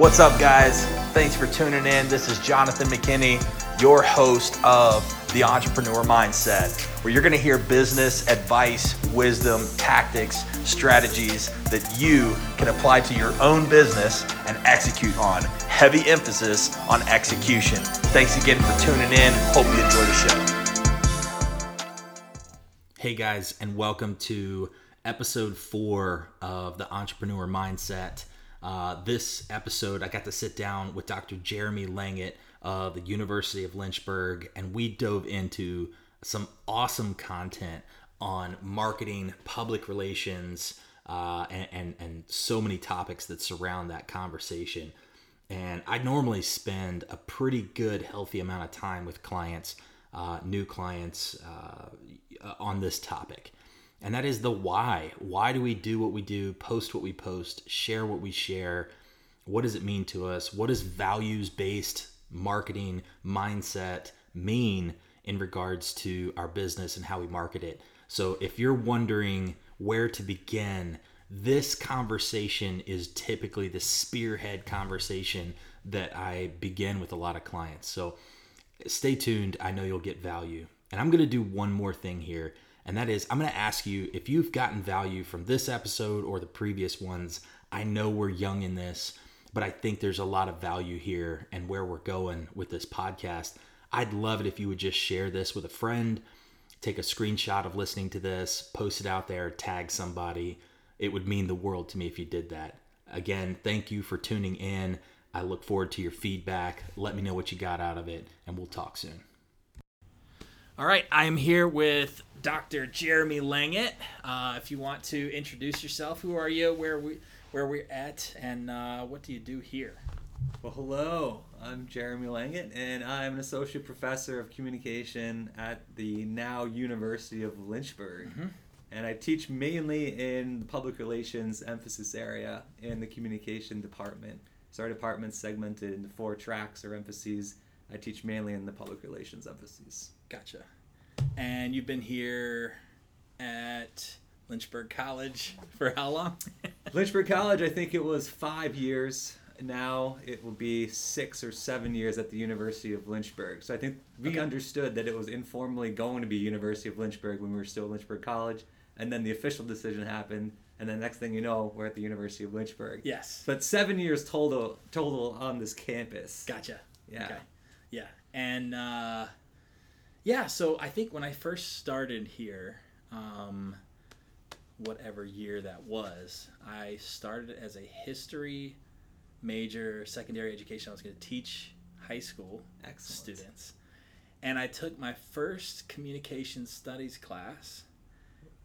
What's up, guys? Thanks for tuning in. This is Jonathan McKinney, your host of The Entrepreneur Mindset, where you're going to hear business advice, wisdom, tactics, strategies that you can apply to your own business and execute on. Heavy emphasis on execution. Thanks again for tuning in. Hope you enjoy the show. Hey guys, and welcome to episode 4 of The Entrepreneur Mindset. This episode, I got to sit down with Dr. Jeremy Langett of the University of Lynchburg, and we dove into some awesome content on marketing, public relations, and so many topics that surround that conversation. And I normally spend a pretty good, healthy amount of time with clients, new clients, on this topic. And that is the why. Why do we do what we do, post what we post, share what we share? What does it mean to us? What does values-based marketing mindset mean in regards to our business and how we market it? So if you're wondering where to begin, this conversation is typically the spearhead conversation that I begin with a lot of clients. So stay tuned. I know you'll get value. And I'm going to do one more thing here. And that is, I'm going to ask you if you've gotten value from this episode or the previous ones. I know we're young in this, but I think there's a lot of value here and where we're going with this podcast. I'd love it if you would just share this with a friend, take a screenshot of listening to this, post it out there, tag somebody. It would mean the world to me if you did that. Again, thank you for tuning in. I look forward to your feedback. Let me know what you got out of it, and we'll talk soon. All right, I am here with Dr. Jeremy Langett. If you want to introduce yourself, who are you, where we're at, and what do you do here? Well, hello. I'm Jeremy Langett, and I'm an associate professor of communication at the now University of Lynchburg. Mm-hmm. And I teach mainly in the public relations emphasis area in the communication department. So our department's segmented into 4 tracks or emphases. I teach mainly in the public relations emphases. Gotcha. And you've been here at Lynchburg College for how long? Lynchburg College, I think it was 5 years. Now it will be 6 or 7 years at the University of Lynchburg. So I think we understood that it was informally going to be University of Lynchburg when we were still at Lynchburg College. And then the official decision happened. And then next thing you know, we're at the University of Lynchburg. Yes. But 7 years total on this campus. Gotcha. Yeah. Okay. Yeah. And... yeah, so I think when I first started here, whatever year that was, I started as a history major, secondary education. I was going to teach high school students. And I took my first communication studies class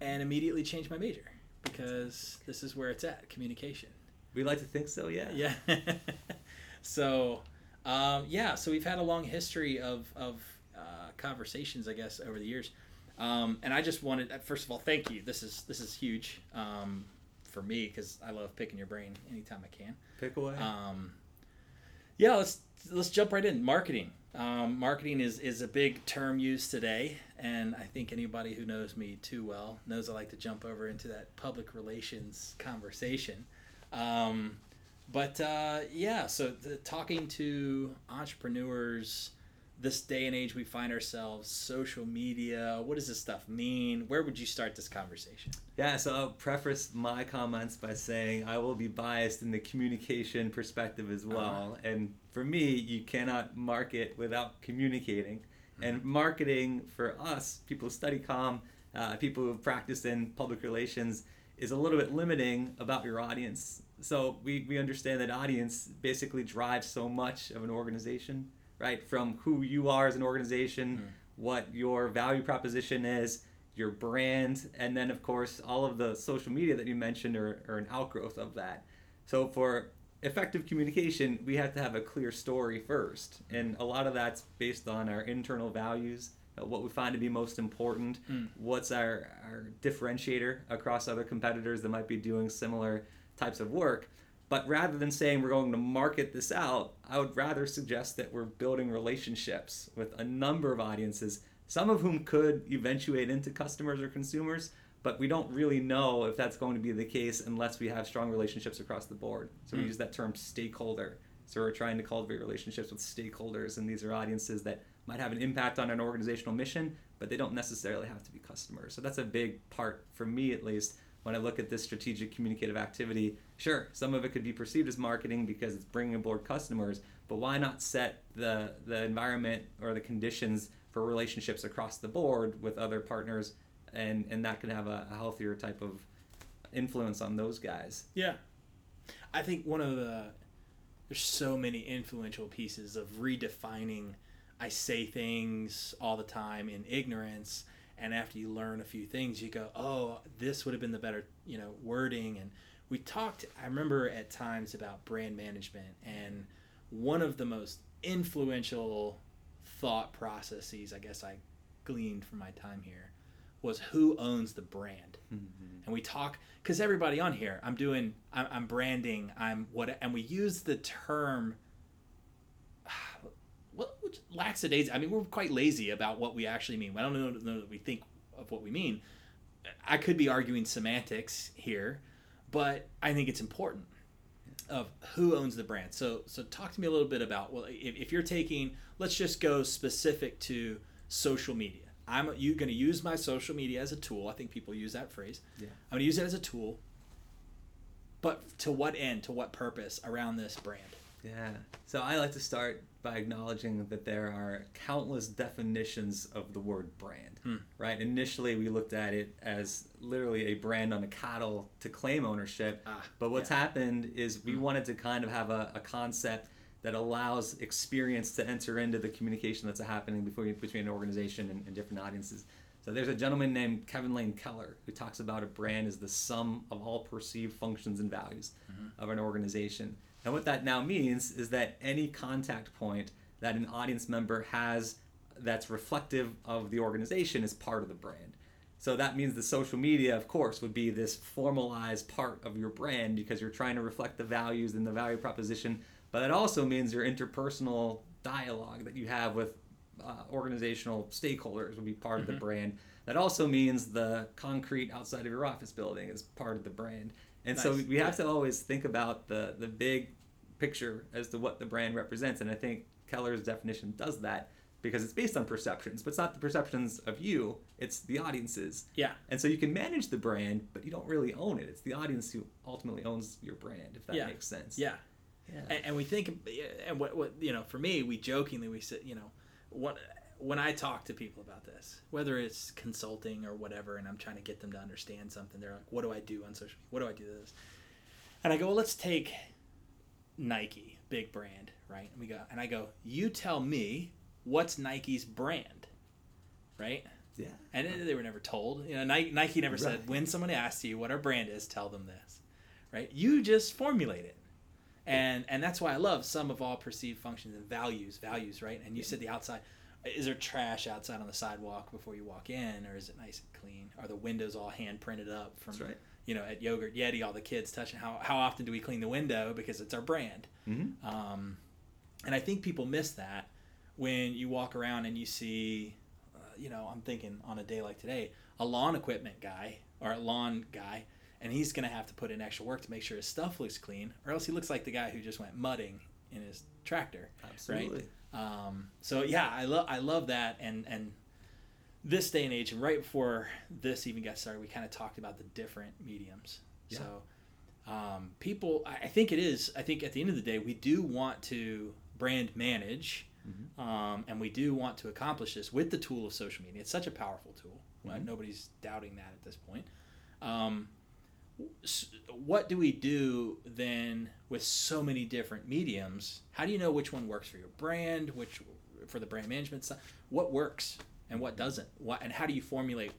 and immediately changed my major because this is where it's at, communication. We like to think so, yeah. Yeah. So we've had a long history of conversations, I guess, over the years. And I just wanted, first of all, thank you. This is huge for me because I love picking your brain anytime I can. Pick away. Let's jump right in. Marketing. Marketing is a big term used today, and I think anybody who knows me too well knows I like to jump over into that public relations conversation. Talking to entrepreneurs, this day and age we find ourselves, social media, what does this stuff mean? Where would you start this conversation? Yeah, so I'll preface my comments by saying I will be biased in the communication perspective as well. Uh-huh. And for me, you cannot market without communicating. Mm-hmm. And marketing for us, people who study comm, people who have practiced in public relations, is a little bit limiting about your audience. So we understand that audience basically drives so much of an organization. Right, from who you are as an organization, what your value proposition is, your brand, and then, of course, all of the social media that you mentioned are an outgrowth of that. So for effective communication, we have to have a clear story first. And a lot of that's based on our internal values, what we find to be most important, what's our differentiator across other competitors that might be doing similar types of work. But rather than saying we're going to market this out, I would rather suggest that we're building relationships with a number of audiences, some of whom could eventuate into customers or consumers, But we don't really know if that's going to be the case unless we have strong relationships across the board. So we use that term stakeholder. So we're trying to cultivate relationships with stakeholders, and these are audiences that might have an impact on an organizational mission, but they don't necessarily have to be customers. So that's a big part, for me at least, when I look at this strategic communicative activity. Sure, some of it could be perceived as marketing because it's bringing aboard customers, but why not set the environment or the conditions for relationships across the board with other partners? And that can have a healthier type of influence on those guys. Yeah. I think one of the... There's so many influential pieces of redefining. I say things all the time in ignorance, and after you learn a few things, you go, oh, this would have been the better, wording. And we talked, I remember at times, about brand management, and one of the most influential thought processes, I guess I gleaned from my time here, was who owns the brand. Mm-hmm. And we talk, because everybody on here, I'm branding, and we use the term, lackadaisy. I mean, we're quite lazy about what we actually mean. I don't know that we think of what we mean. I could be arguing semantics here, but I think it's important of who owns the brand. So talk to me a little bit about, if you're taking, let's just go specific to social media. I'm going to use my social media as a tool. I think people use that phrase. Yeah. I'm going to use it as a tool, but to what end, to what purpose around this brand? Yeah. So I like to start by acknowledging that there are countless definitions of the word brand, right? Initially, we looked at it as literally a brand on a cattle to claim ownership. But what's happened is we wanted to kind of have a concept that allows experience to enter into the communication that's happening between an organization and different audiences. So there's a gentleman named Kevin Lane Keller who talks about a brand as the sum of all perceived functions and values of an organization. And what that now means is that any contact point that an audience member has that's reflective of the organization is part of the brand. So that means the social media, of course, would be this formalized part of your brand because you're trying to reflect the values and the value proposition. But it also means your interpersonal dialogue that you have with organizational stakeholders would be part of the brand. That also means the concrete outside of your office building is part of the brand. And so we have to always think about the big picture as to what the brand represents. And I think Keller's definition does that because it's based on perceptions, but it's not the perceptions of you, it's the audiences. Yeah. And so you can manage the brand, but you don't really own it. It's the audience who ultimately owns your brand, if that makes sense. Yeah. Yeah. And we think, and what for me, we jokingly said, when I talk to people about this, whether it's consulting or whatever, and I'm trying to get them to understand something, they're like, "What do I do on social media? What do I do this?" And I go, "Well, let's take Nike, big brand, right?" And I go, "You tell me what's Nike's brand, right?" Yeah. And they were never told. Nike never said, "When someone asks you what our brand is, tell them this," right? You just formulate it. And that's why I love sum of all perceived functions and values, right? And you said the outside, is there trash outside on the sidewalk before you walk in, or is it nice and clean? Are the windows all hand printed up from, at Yogurt Yeti, all the kids touching? How often do we clean the window because it's our brand? Mm-hmm. And I think people miss that when you walk around and you see, I'm thinking on a day like today, a lawn guy. And he's going to have to put in extra work to make sure his stuff looks clean, or else he looks like the guy who just went mudding in his tractor. Absolutely. Right? I love that. And this day and age, and right before this even got started, we kind of talked about the different mediums. Yeah. So people, I think at the end of the day, we do want to brand manage, and we do want to accomplish this with the tool of social media. It's such a powerful tool. Mm-hmm. Nobody's doubting that at this point. What do we do then with so many different mediums? How do you know which one works for your brand, which for the brand management side? What works and what doesn't? And how do you formulate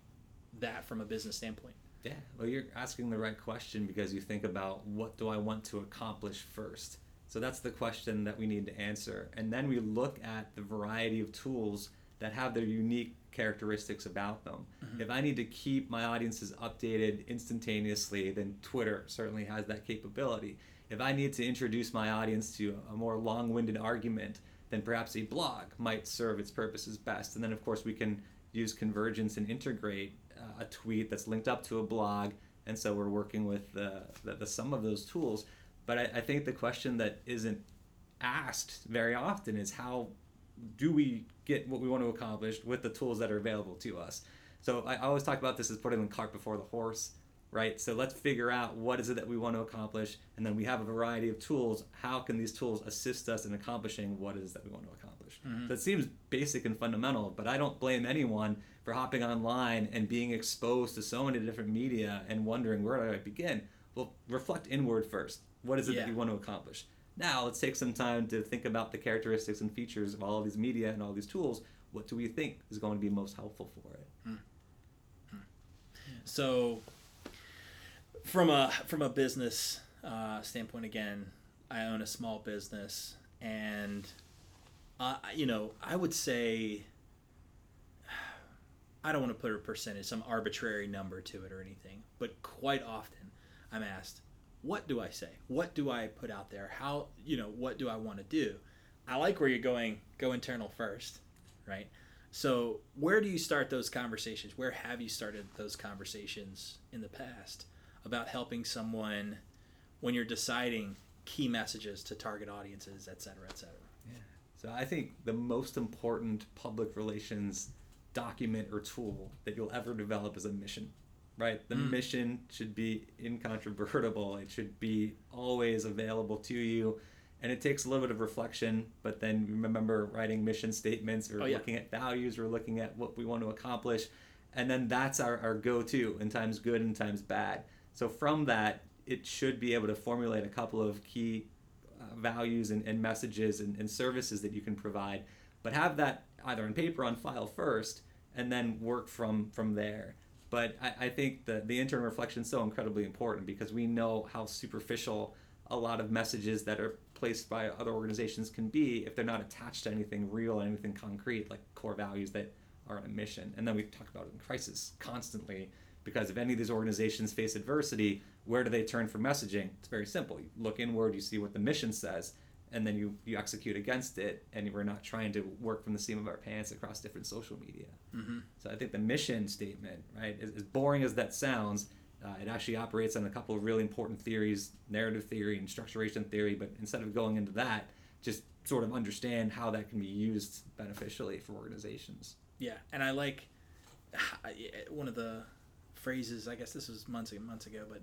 that from a business standpoint? Yeah, well, you're asking the right question because you think about what do I want to accomplish first? So that's the question that we need to answer. And then we look at the variety of tools that have their unique characteristics about them. Mm-hmm. If I need to keep my audiences updated instantaneously, then Twitter certainly has that capability. If I need to introduce my audience to a more long-winded argument, then perhaps a blog might serve its purposes best. And then, of course, we can use convergence and integrate a tweet that's linked up to a blog, and so we're working with the sum of those tools. But I think the question that isn't asked very often is, how do we get what we want to accomplish with the tools that are available to us? So I always talk about this as putting the cart before the horse, right? So let's figure out what is it that we want to accomplish, and then we have a variety of tools. How can these tools assist us in accomplishing what it is that we want to accomplish? Mm-hmm. So it seems basic and fundamental, but I don't blame anyone for hopping online and being exposed to so many different media and wondering, where do I begin? Well, reflect inward first. What is it that you want to accomplish? Now let's take some time to think about the characteristics and features of all of these media and all these tools. What do we think is going to be most helpful for it? Mm-hmm. So from a business standpoint, again, I own a small business, and I would say, I don't want to put a percentage, some arbitrary number to it or anything, but quite often I'm asked, what do I say? What do I put out there? How, what do I want to do? I like where you're going, go internal first, right? So where do you start those conversations? Where have you started those conversations in the past about helping someone when you're deciding key messages to target audiences, et cetera, et cetera? Yeah. So I think the most important public relations document or tool that you'll ever develop is a mission. Right? The mission should be incontrovertible. It should be always available to you. And it takes a little bit of reflection, but then remember writing mission statements. We're looking at values. We're looking at what we want to accomplish. And then that's our go-to in times good and times bad. So from that, it should be able to formulate a couple of key values and messages and services that you can provide. But have that either on paper, on file first, and then work from there. But I think the internal reflection is so incredibly important, because we know how superficial a lot of messages that are placed by other organizations can be if they're not attached to anything real and anything concrete, like core values that are on a mission. And then we talk about it in crisis constantly, because if any of these organizations face adversity, where do they turn for messaging? It's very simple. You look inward, you see what the mission says, and then you execute against it, and we're not trying to work from the seam of our pants across different social media. Mm-hmm. So I think the mission statement, right, as boring as that sounds, it actually operates on a couple of really important theories, narrative theory and structuration theory, but instead of going into that, just sort of understand how that can be used beneficially for organizations. Yeah, and I like one of the phrases, I guess this was months ago, but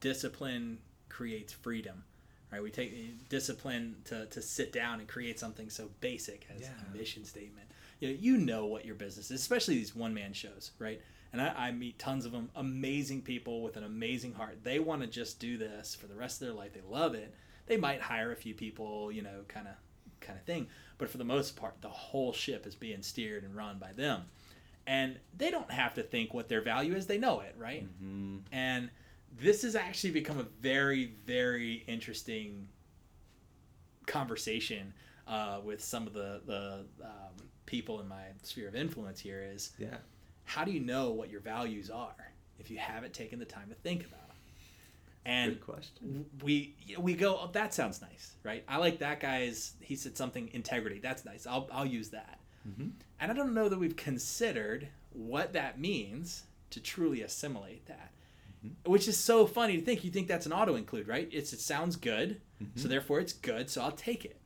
discipline creates freedom. Right, we take discipline to sit down and create something so basic as a mission statement. You know what your business is, especially these one-man shows, right? And I meet tons of them, amazing people with an amazing heart. They want to just do this for the rest of their life. They love it. They might hire a few people, kind of thing. But for the most part, the whole ship is being steered and run by them. And they don't have to think what their value is. They know it, right? Mm-hmm. And this has actually become a very, very interesting conversation with some of the people in my sphere of influence here is, how do you know what your values are if you haven't taken the time to think about them? And good question. We go, oh, that sounds nice, right? I like that guy's, he said something, integrity. That's nice. I'll use that. Mm-hmm. And I don't know that we've considered what that means to truly assimilate that. Mm-hmm. Which is so funny to think. You think that's an auto-include, right? It sounds good, mm-hmm. so therefore it's good, so I'll take it.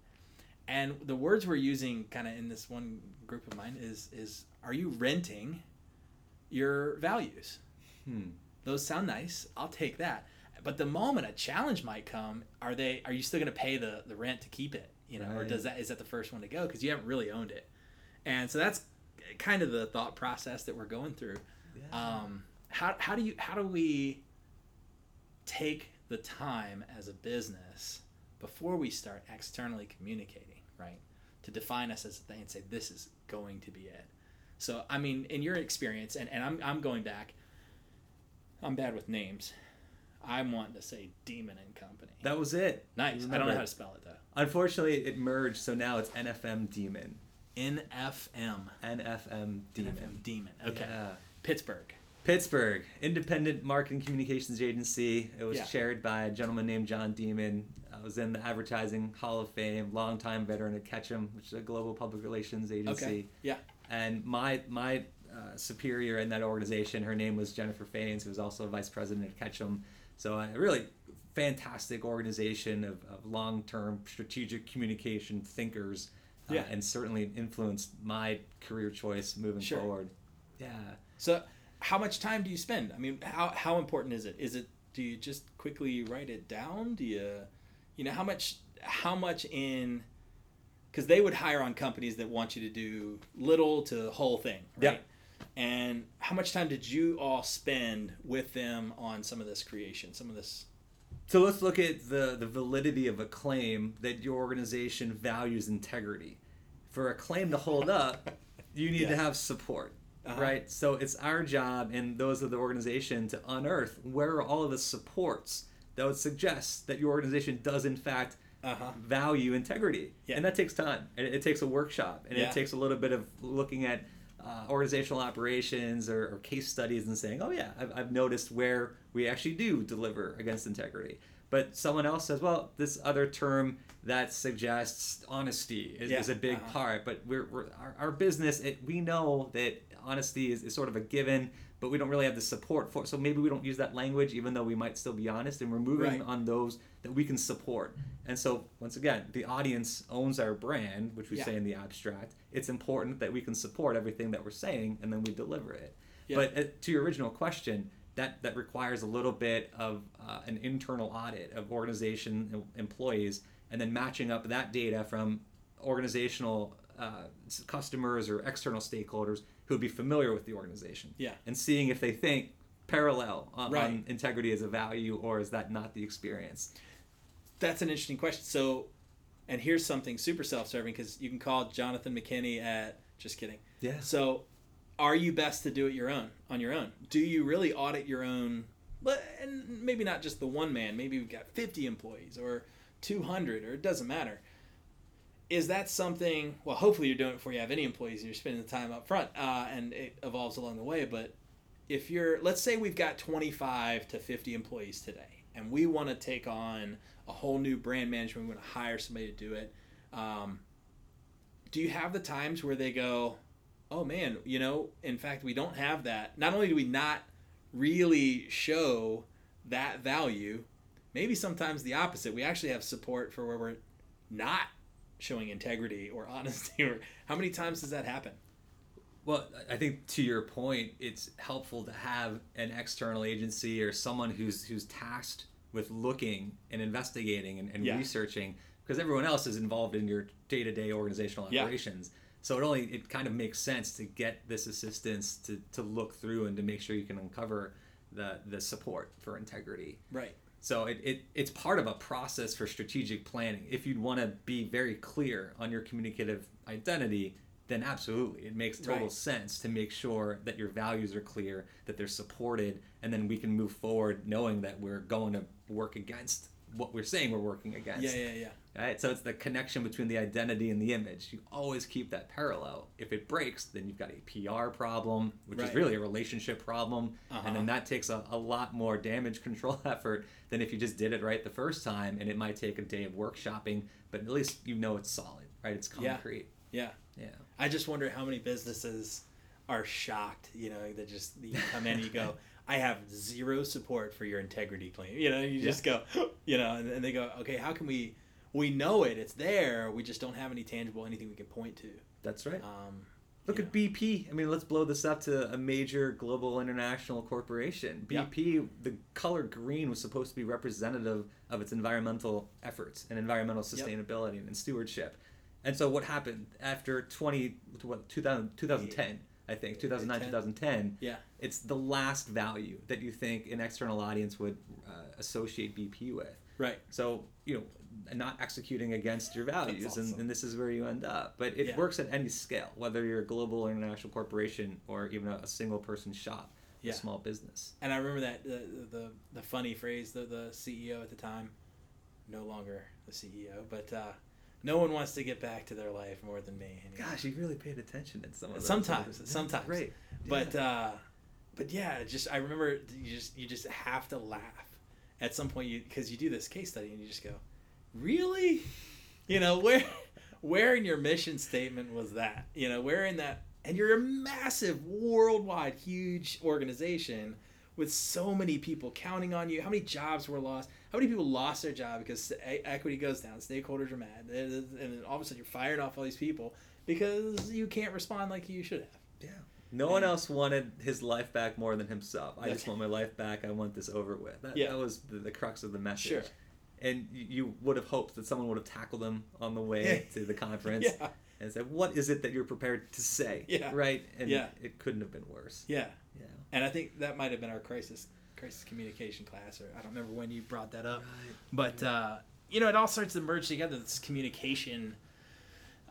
And the words we're using kind of in this one group of mine is are you renting your values? Those sound nice, I'll take that. But the moment a challenge might come, are you still going to pay the rent to keep it? Right. Or is that the first one to go because you haven't really owned it? And so that's kind of the thought process that we're going through. Yeah. How do we take the time as a business before we start externally communicating, right, to define us as a thing and say this is going to be it? So I mean, in your experience, and I'm going back, I'm bad with names. I'm wanting to say Demon and Company. That was it. Nice. I don't know how to spell it though. Unfortunately, it merged, so now it's NFM Demon. NFM Demon. NFM Demon. Okay. Yeah. Pittsburgh, independent marketing communications agency. It was chaired by a gentleman named John Demon. I was in the Advertising Hall of Fame, longtime veteran at Ketchum, which is a global public relations agency. Okay. Yeah. And my superior in that organization. Her name was Jennifer Faines, who was also vice president of Ketchum. So a really fantastic organization of long-term strategic communication thinkers, and certainly influenced my career choice moving forward. Yeah. So how much time do you spend? I mean, how important is it? Do you just quickly write it down? Do you, how much in, because they would hire on companies that want you to do little to the whole thing, right? Yeah. And how much time did you all spend with them on some of this creation, some of this? So let's look at the validity of a claim that your organization values integrity. For a claim to hold up, you need to have support. Uh-huh. Right, so it's our job and those of the organization to unearth where are all of the supports that would suggest that your organization does in fact value integrity, and that takes time. It takes a workshop, and it takes a little bit of looking at organizational operations or case studies and saying, I've noticed where we actually do deliver against integrity. But someone else says, well, this other term that suggests honesty is a big part. But our business, we know that honesty is sort of a given, but we don't really have the support for it. So maybe we don't use that language, even though we might still be honest. And we're moving on those that we can support. And so, once again, the audience owns our brand, which we say in the abstract. It's important that we can support everything that we're saying, and then we deliver it. Yeah. But to your original question, that requires a little bit of an internal audit of organization employees, and then matching up that data from organizational customers or external stakeholders who would be familiar with the organization, and seeing if they think parallel on integrity as a value, or is that not the experience? That's an interesting question. So, and here's something super self-serving, because you can call Jonathan McKinney at, just kidding. Yeah. So, are you best to do it on your own? Do you really audit your own, and maybe not just the one man, maybe we've got 50 employees or 200, or it doesn't matter. Is that something, well, hopefully you're doing it before you have any employees and you're spending the time up front, and it evolves along the way. But if let's say we've got 25 to 50 employees today, and we want to take on a whole new brand management, we want to hire somebody to do it. Do you have the times where they go, oh man, in fact, we don't have that. Not only do we not really show that value, maybe sometimes the opposite. We actually have support for where we're not showing integrity or honesty. Or how many times does that happen? Well, I think to your point, it's helpful to have an external agency or someone who's tasked with looking and investigating and researching, because everyone else is involved in your day-to-day organizational operations. Yeah. So it kind of makes sense to get this assistance to look through and to make sure you can uncover the support for integrity. Right. So it's part of a process for strategic planning. If you'd want to be very clear on your communicative identity, then absolutely. It makes total sense to make sure that your values are clear, that they're supported, and then we can move forward knowing that we're going to work against what we're saying we're working against. Yeah. All right, so it's the connection between the identity and the image. You always keep that parallel. If it breaks, then you've got a PR problem, which is really a relationship problem. Uh-huh. And then that takes a lot more damage control effort than if you just did it right the first time, and it might take a day of workshopping, but at least you know it's solid, right? It's concrete. Yeah. I just wonder how many businesses are shocked, that just you come in and you go, I have zero support for your integrity claim. You just go, and they go, okay, how can we know it's there. We just don't have anything we can point to. That's right. Look at BP. I mean, let's blow this up to a major global international corporation. BP, the color green was supposed to be representative of its environmental efforts and environmental sustainability and stewardship. And so what happened after 2010? Yeah. I think 2009, 2010. Yeah, it's the last value that you think an external audience would associate BP with. Right. So not executing against your values, awesome. and this is where you end up. But it works at any scale, whether you're a global or international corporation or even a single person shop, a small business. And I remember that the funny phrase, the CEO at the time, no longer the CEO, but. No one wants to get back to their life more than me. Anyway. Gosh, you really paid attention at some of those. Sometimes. Great. Yeah. But I remember you just have to laugh at some point because you do this case study and you just go, really? Where in your mission statement was that? Where in that And you're a massive, worldwide, huge organization with so many people counting on you. How many jobs were lost? How many people lost their job because equity goes down, stakeholders are mad, and then all of a sudden you're firing off all these people because you can't respond like you should have. Yeah. No one else wanted his life back more than himself. I just want my life back. I want this over with. That was the crux of the message. Sure. And you would have hoped that someone would have tackled him on the way to the conference and said, what is it that you're prepared to say? Yeah. Right? And it couldn't have been worse. Yeah. Yeah. And I think that might have been our crisis communication class, or I don't remember when you brought that up. Right. But, it all starts to merge together, this communication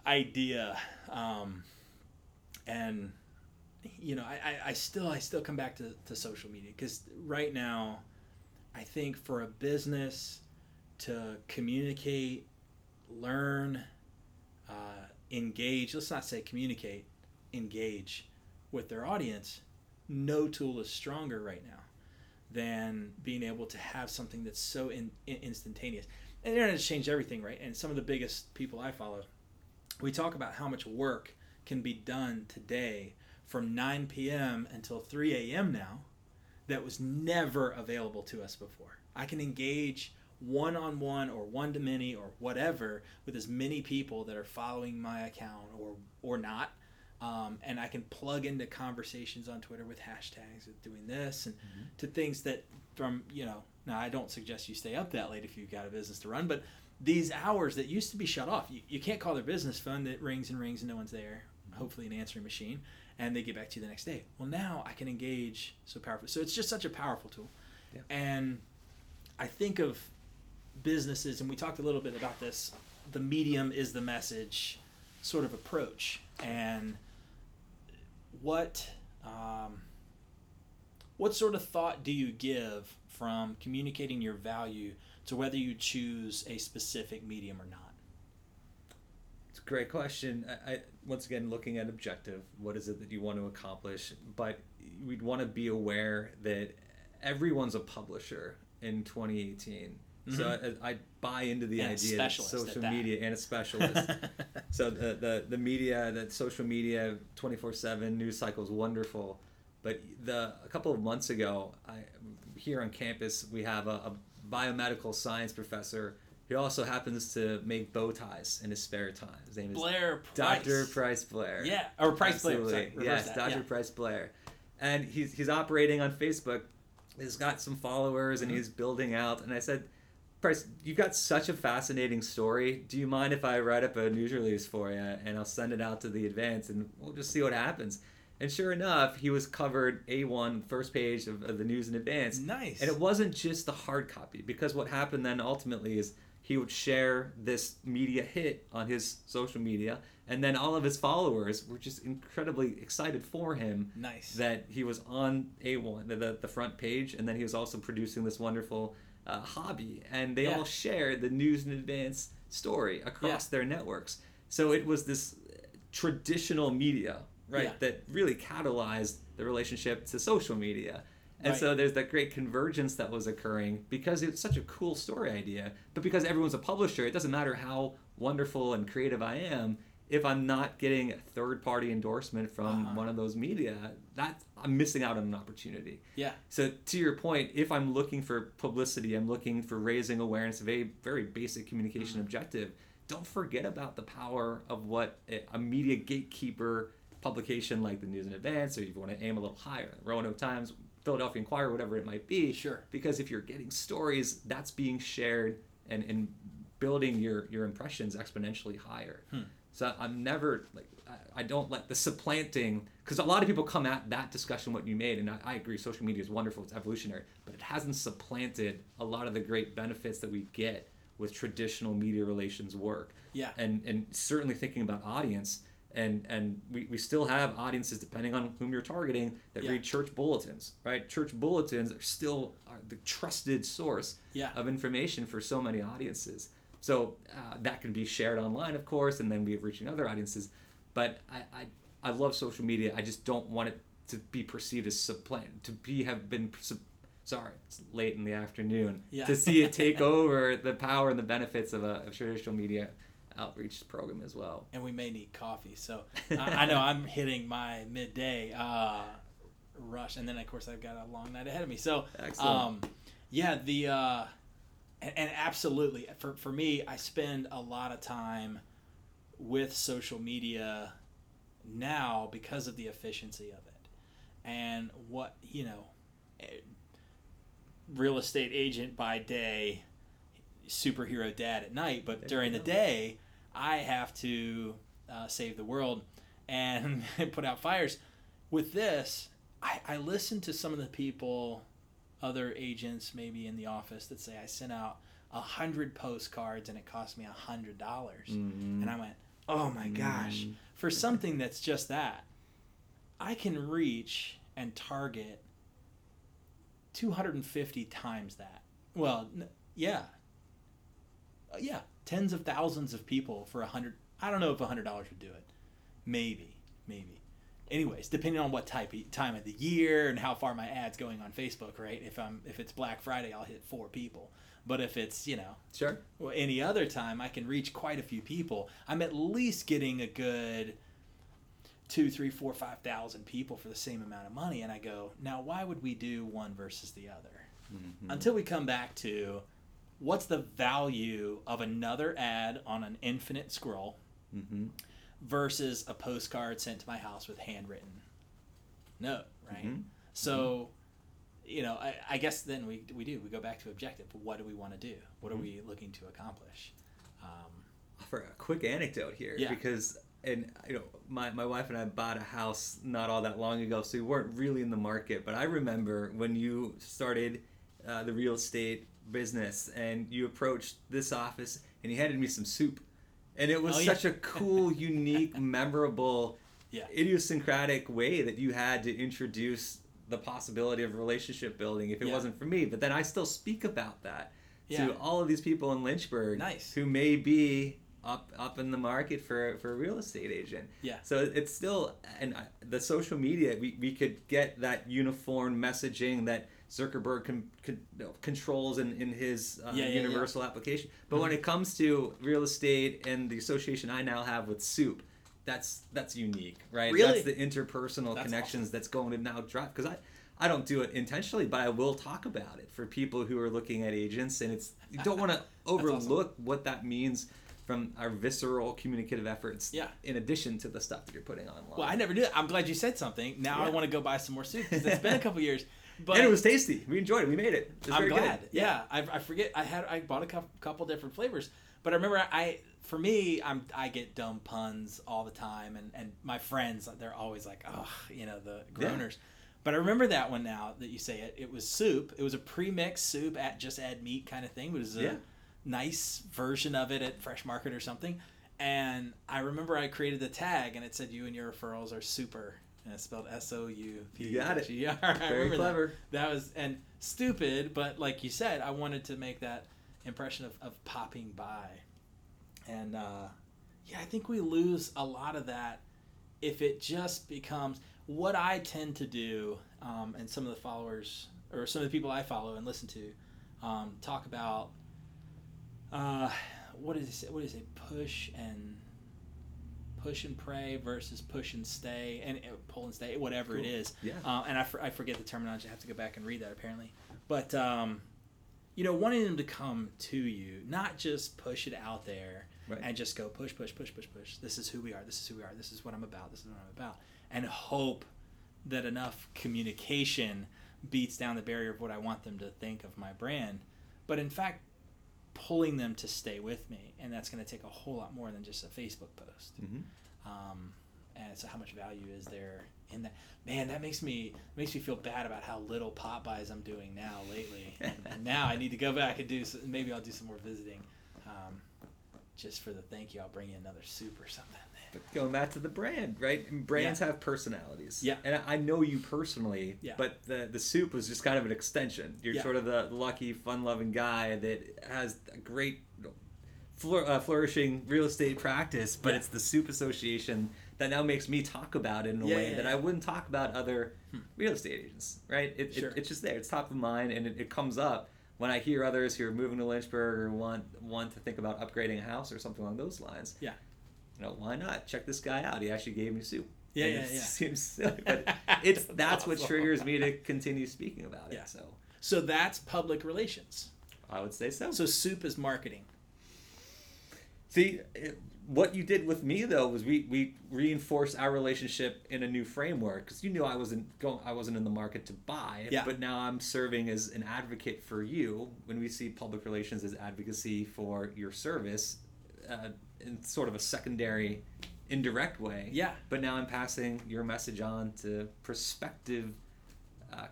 idea. And... I still come back to social media, because right now I think for a business to communicate, learn, engage, let's not say communicate, engage with their audience, no tool is stronger right now than being able to have something that's so instantaneous. And internet has changed everything, right? And some of the biggest people I follow, we talk about how much work can be done today from 9 p.m. until 3 a.m. now that was never available to us before. I can engage one-on-one or one-to-many or whatever with as many people that are following my account or not, and I can plug into conversations on Twitter with hashtags, with doing this, and to things that from, now I don't suggest you stay up that late if you've got a business to run, but these hours that used to be shut off, you can't call their business phone that rings and rings and no one's there, hopefully an answering machine, and they get back to you the next day. Well, now I can engage so powerfully. So it's just such a powerful tool. Yeah. And I think of businesses, and we talked a little bit about this, the medium is the message sort of approach. And what sort of thought do you give from communicating your value to whether you choose a specific medium or not? Great question. I once again, looking at objective, what is it that you want to accomplish? But we'd want to be aware that everyone's a publisher in 2018. Mm-hmm. So I buy into the idea that social media and a specialist. So the media, that social media 24/7 news cycle is wonderful. But a couple of months ago, here on campus we have a biomedical science professor. He also happens to make bow ties in his spare time. His name is Blair Price. Dr. Price Blair. Yeah, or Price Absolutely. Blair. Sorry, yes, that. Dr. Yeah. Price Blair. And he's operating on Facebook. He's got some followers and he's building out. And I said, Price, you've got such a fascinating story. Do you mind if I write up a news release for you? And I'll send it out to the Advance and we'll just see what happens. And sure enough, he was covered A1, first page of the News in Advance. Nice. And it wasn't just the hard copy, because what happened then ultimately is he would share this media hit on his social media, and then all of his followers were just incredibly excited for him. Nice. That he was on A1, the front page, and then he was also producing this wonderful hobby, and they all shared the News in Advance story across their networks. So it was this traditional media, right, that really catalyzed the relationship to social media. And so there's that great convergence that was occurring because it's such a cool story idea. But because everyone's a publisher, it doesn't matter how wonderful and creative I am. If I'm not getting a third-party endorsement from one of those media, I'm missing out on an opportunity. Yeah. So to your point, if I'm looking for publicity, I'm looking for raising awareness of a very basic communication objective, don't forget about the power of what a media gatekeeper publication like the News in Advance, or if you want to aim a little higher, Roanoke Times, Philadelphia Inquirer, whatever it might be. Sure. Because if you're getting stories, that's being shared and building your impressions exponentially higher. So I'm never, I don't let the supplanting, because a lot of people come at that discussion what you made, and I agree, social media is wonderful, it's evolutionary, but it hasn't supplanted a lot of the great benefits that we get with traditional media relations work. Yeah. And certainly thinking about audience, and we still have audiences, depending on whom you're targeting, that read church bulletins, right? Church bulletins are still the trusted source of information for so many audiences. So that can be shared online, of course, and then we're reaching other audiences. But I love social media. I just don't want it to be perceived as it's late in the afternoon, to see it take over the power and the benefits of traditional media outreach program as well. And we may need coffee. So I know I'm hitting my midday rush. And then, of course, I've got a long night ahead of me. So, yeah, the and absolutely. For me, I spend a lot of time with social media now because of the efficiency of it. And what, you know, real estate agent by day, superhero dad at night, but during the day, I have to save the world and put out fires. With this, I listen to some of the people, other agents maybe in the office, that say I sent out 100 postcards and it cost me $100. Mm-hmm. And I went, oh my gosh, for something that's just that, I can reach and target 250 times that. Well, yeah, tens of thousands of people for $100. I don't know if $100 would do it. Maybe. Anyways, depending on what time of the year and how far my ad's going on Facebook, right? If it's Black Friday, I'll hit 4 people. But if it's, you know, sure, well, any other time, I can reach quite a few people. I'm at least getting a good 2, 3, 4, 5,000 people for the same amount of money. And I go, now why would we do one versus the other? Mm-hmm. Until we come back to what's the value of another ad on an infinite scroll versus a postcard sent to my house with handwritten note, right? Mm-hmm. So, you know, I guess then we go back to objective. What do we want to do? What are we looking to accomplish? For a quick anecdote here, because, and you know, my wife and I bought a house not all that long ago, so we weren't really in the market. But I remember when you started the real estate business and you approached this office and you handed me some soup, and it was such a cool, unique, memorable, idiosyncratic way that you had to introduce the possibility of relationship building. If it wasn't for me, but then I still speak about that to all of these people in Lynchburg who may be up in the market for a real estate agent. So it's still, and the social media, we could get that uniform messaging that Zuckerberg controls in his universal application. But when it comes to real estate and the association I now have with soup, that's unique, right? Really? That's the interpersonal connections that's going to now drive. Because I don't do it intentionally, but I will talk about it for people who are looking at agents. And it's, you don't want to overlook what that means from our visceral communicative efforts in addition to the stuff that you're putting online. Well, I never knew that. I'm glad you said something. Now I want to go buy some more soup because it's been a couple years. But, and it was tasty. We enjoyed it. We made it. I'm glad. Good. Yeah. I forget. I bought a couple different flavors, but I remember I get dumb puns all the time, and my friends, they're always like, oh, you know, the groaners. Yeah. But I remember that one now that you say it. It was soup. It was a pre-mixed soup at just add meat kind of thing. It was a nice version of it at Fresh Market or something. And I remember I created the tag and it said, you and your referrals are super. And it's spelled SOUP. You got it. Very clever. That was, and stupid, but like you said, I wanted to make that impression of popping by. And I think we lose a lot of that if it just becomes what I tend to do, and some of the followers or some of the people I follow and listen to talk about, what is it? Push and pray versus push and stay and pull and stay, whatever it is. Yeah. And I forget the terminology. I have to go back and read that apparently. But, you know, wanting them to come to you, not just push it out there and just go push. This is who we are. This is what I'm about. And hope that enough communication beats down the barrier of what I want them to think of my brand. But in fact, pulling them to stay with me, and that's going to take a whole lot more than just a Facebook post. And so how much value is there in that? Man, that makes me feel bad about how little Popeyes I'm doing now lately. And now I need to go back and maybe I'll do some more visiting, just for the thank you. I'll bring you another soup or something. But going back to the brand, right? And brands have personalities. Yeah. And I know you personally, but the soup was just kind of an extension. You're sort of the lucky, fun-loving guy that has a great, flourishing real estate practice, but it's the soup association that now makes me talk about it in a way that I wouldn't talk about other real estate agents, right? It's just there. It's top of mind, and it comes up when I hear others who are moving to Lynchburg or want to think about upgrading a house or something along those lines, yeah, you know, why not check this guy out? He actually gave me soup. Yeah, and it seems silly, but that's awesome. What triggers me to continue speaking about it. Yeah. So that's public relations. I would say so. So soup is marketing. See, what you did with me though was we reinforced our relationship in a new framework, because you knew I wasn't in the market to buy, yeah. But now I'm serving as an advocate for you. When we see public relations as advocacy for your service, in sort of a secondary, indirect way. Yeah. But now I'm passing your message on to prospective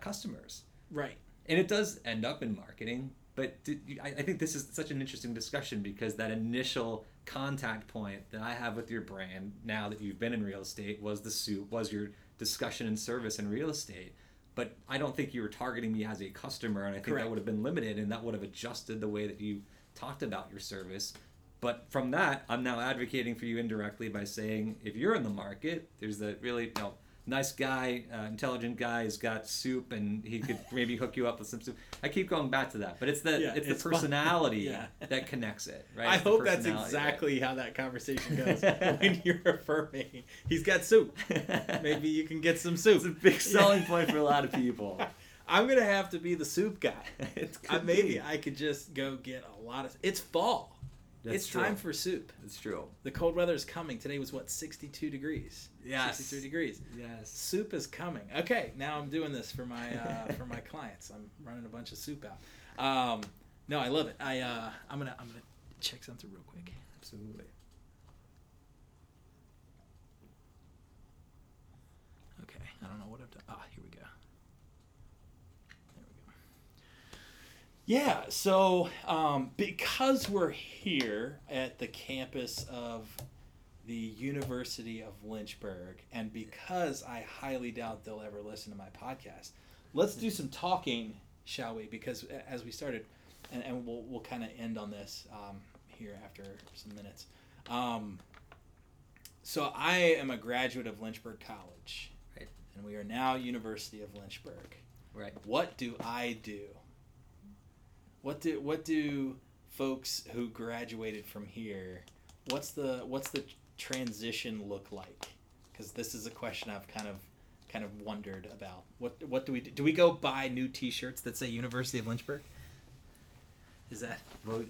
customers. Right. And it does end up in marketing, but I think this is such an interesting discussion, because that initial contact point that I have with your brand now that you've been in real estate was the soup, was your discussion and service in real estate. But I don't think you were targeting me as a customer, and I think Correct. That would have been limited, and that would have adjusted the way that you talked about your service. But from that, I'm now advocating for you indirectly by saying, if you're in the market, there's that really nice guy, intelligent guy who's got soup, and he could maybe hook you up with some soup. I keep going back to that, but it's the personality that connects it, right? I hope that's exactly how that conversation goes when you're affirming. He's got soup. Maybe you can get some soup. It's a big selling point for a lot of people. I'm going to have to be the soup guy. I could just go get a lot of... It's fall. It's time for soup. It's true. The cold weather is coming. Today was, 62 degrees? Yes. 63 degrees. Yes. Soup is coming. Okay, now I'm doing this for my for my clients. I'm running a bunch of soup out. No, I love it. I'm gonna check something real quick. Absolutely. Okay, I don't know what I've done. Ah, here we go. Yeah, so because we're here at the campus of the University of Lynchburg, and because I highly doubt they'll ever listen to my podcast, let's do some talking, shall we? Because as we started, and we'll kind of end on this here after some minutes. So I am a graduate of Lynchburg College, right? And we are now University of Lynchburg. Right. What do I do? What do folks who graduated from here, what's the transition look like? Because this is a question I've kind of wondered about. What do we do? Do we go buy new T-shirts that say University of Lynchburg? Is that well?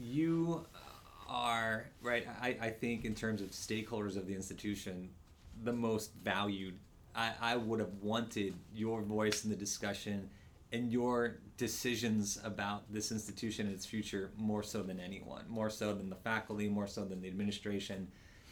You are right. I think in terms of stakeholders of the institution, the most valued. I would have wanted your voice in the discussion and your decisions about this institution and its future more so than anyone, more so than the faculty, more so than the administration.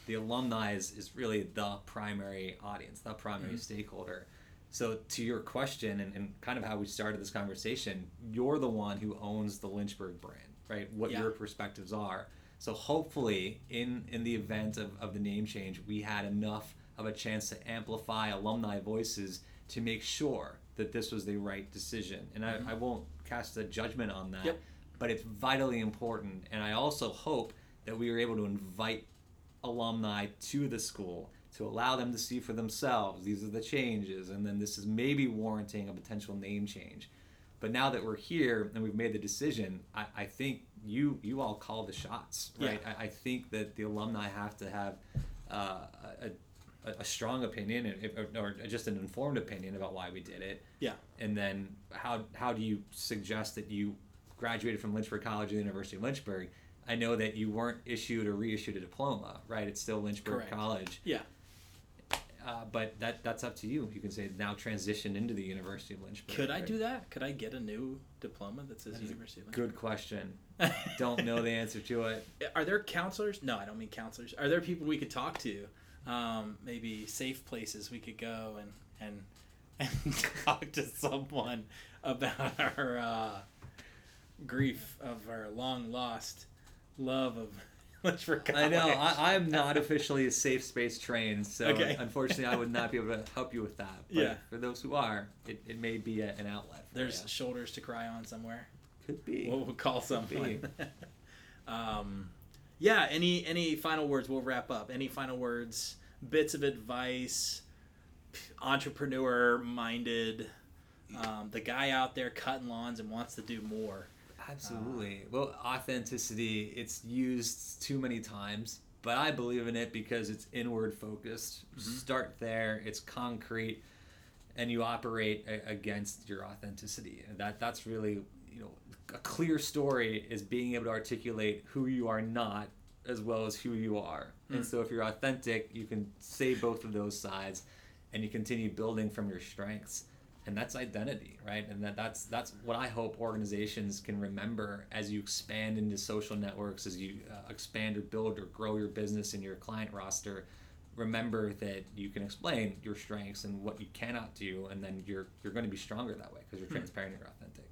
The alumni is really the primary audience, the primary mm-hmm. stakeholder. So to your question and kind of how we started this conversation, you're the one who owns the Lynchburg brand, right? What your perspectives are. So hopefully in the event of the name change, we had enough of a chance to amplify alumni voices to make sure that this was the right decision. And I won't cast a judgment on that, but it's vitally important. And I also hope that we were able to invite alumni to the school to allow them to see for themselves, these are the changes, and then this is maybe warranting a potential name change. But now that we're here and we've made the decision, I think you all call the shots, right? Yeah. I think that the alumni have to have a strong opinion, or just an informed opinion about why we did it. Yeah. And then how do you suggest that you graduated from Lynchburg College or the University of Lynchburg? I know that you weren't issued or reissued a diploma, right? It's still Lynchburg Correct. College. Yeah. But that's up to you. You can say now transition into the University of Lynchburg. Could I do that? Could I get a new diploma that says University of Lynchburg? Good question. Don't know the answer to it. Are there counselors? No, I don't mean counselors. Are there people we could talk to? Maybe safe places we could go and talk to someone about our grief of our long lost love of Lynchburg College. I know I'm not officially a safe space trained, so okay. Unfortunately I would not be able to help you with that. But for those who are, it may be an outlet. There's shoulders to cry on somewhere. Could be. We'll call someone. Yeah, any final words? We'll wrap up. Any final words, bits of advice, entrepreneur-minded, the guy out there cutting lawns and wants to do more. Absolutely. Well, authenticity, it's used too many times, but I believe in it because it's inward focused. Mm-hmm. Start there. It's concrete, and you operate against your authenticity. And that's really, a clear story is being able to articulate who you are not as well as who you are. Mm-hmm. And so if you're authentic, you can say both of those sides, and you continue building from your strengths. And that's identity, right? And that's what I hope organizations can remember as you expand into social networks, as you expand or build or grow your business and your client roster. Remember that you can explain your strengths and what you cannot do, and then you're going to be stronger that way because you're transparent and you're authentic.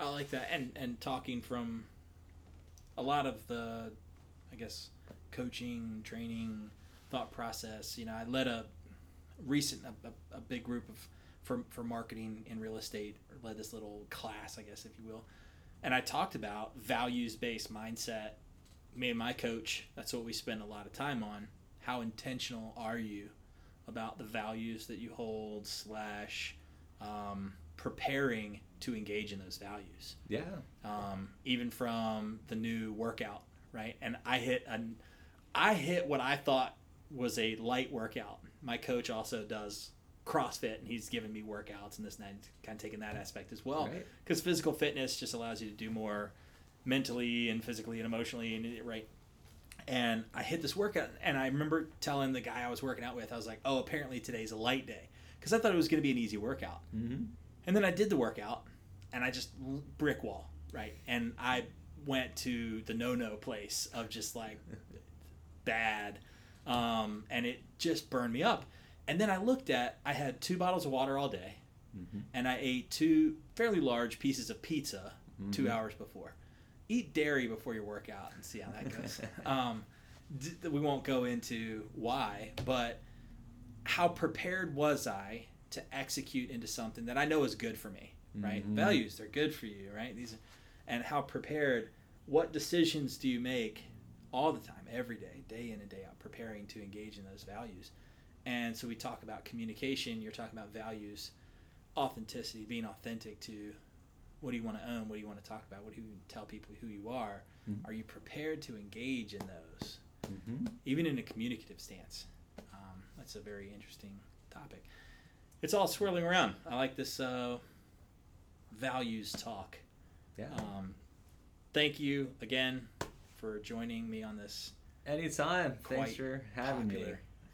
I like that. And talking from a lot of the, I guess, coaching, training, thought process, I led a big group of for marketing in real estate, or led this little class, I guess, if you will. And I talked about values-based mindset. Me and my coach, that's what we spend a lot of time on. How intentional are you about the values that you hold / preparing to engage in those values? Yeah. Even from the new workout, right? And I hit what I thought was a light workout. My coach also does CrossFit, and he's given me workouts and this and that, kind of taking that aspect as well, because right. Physical fitness just allows you to do more mentally and physically and emotionally, and right. And I hit this workout, and I remember telling the guy I was working out with, I was like, oh, apparently today's a light day, because I thought it was going to be an easy workout. Mm-hmm. And then I did the workout, and I just brick wall, right? And I went to the no place of just like bad, and it just burned me up. And then I had 2 bottles of water all day, mm-hmm. and I ate 2 fairly large pieces of pizza mm-hmm. 2 hours before. Eat dairy before your workout and see how that goes. We won't go into why, but how prepared was I to execute into something that I know is good for me, right? Mm-hmm. Values, they're good for you, right? And how prepared, what decisions do you make all the time, every day, day in and day out, preparing to engage in those values? And so we talk about communication, you're talking about values, authenticity, being authentic to what do you want to own, what do you want to talk about, what do you tell people who you are. Mm-hmm. Are you prepared to engage in those, mm-hmm. even in a communicative stance? That's a very interesting topic. It's all swirling around. I like this values talk. Yeah. Thank you again for joining me on this. Anytime. Thanks for having me.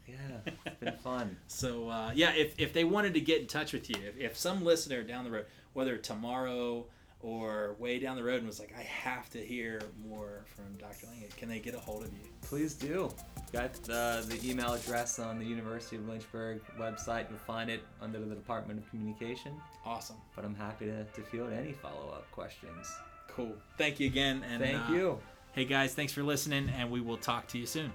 Yeah, it's been fun. So, if they wanted to get in touch with you, if some listener down the road, whether tomorrow or way down the road, and was like, I have to hear more from Dr. Langett, can they get a hold of you? Please do. Got the email address on the University of Lynchburg website. You'll find it under the Department of Communication. Awesome. But I'm happy to field any follow-up questions. Cool. Thank you again. And, thank you. Hey, guys, thanks for listening, and we will talk to you soon.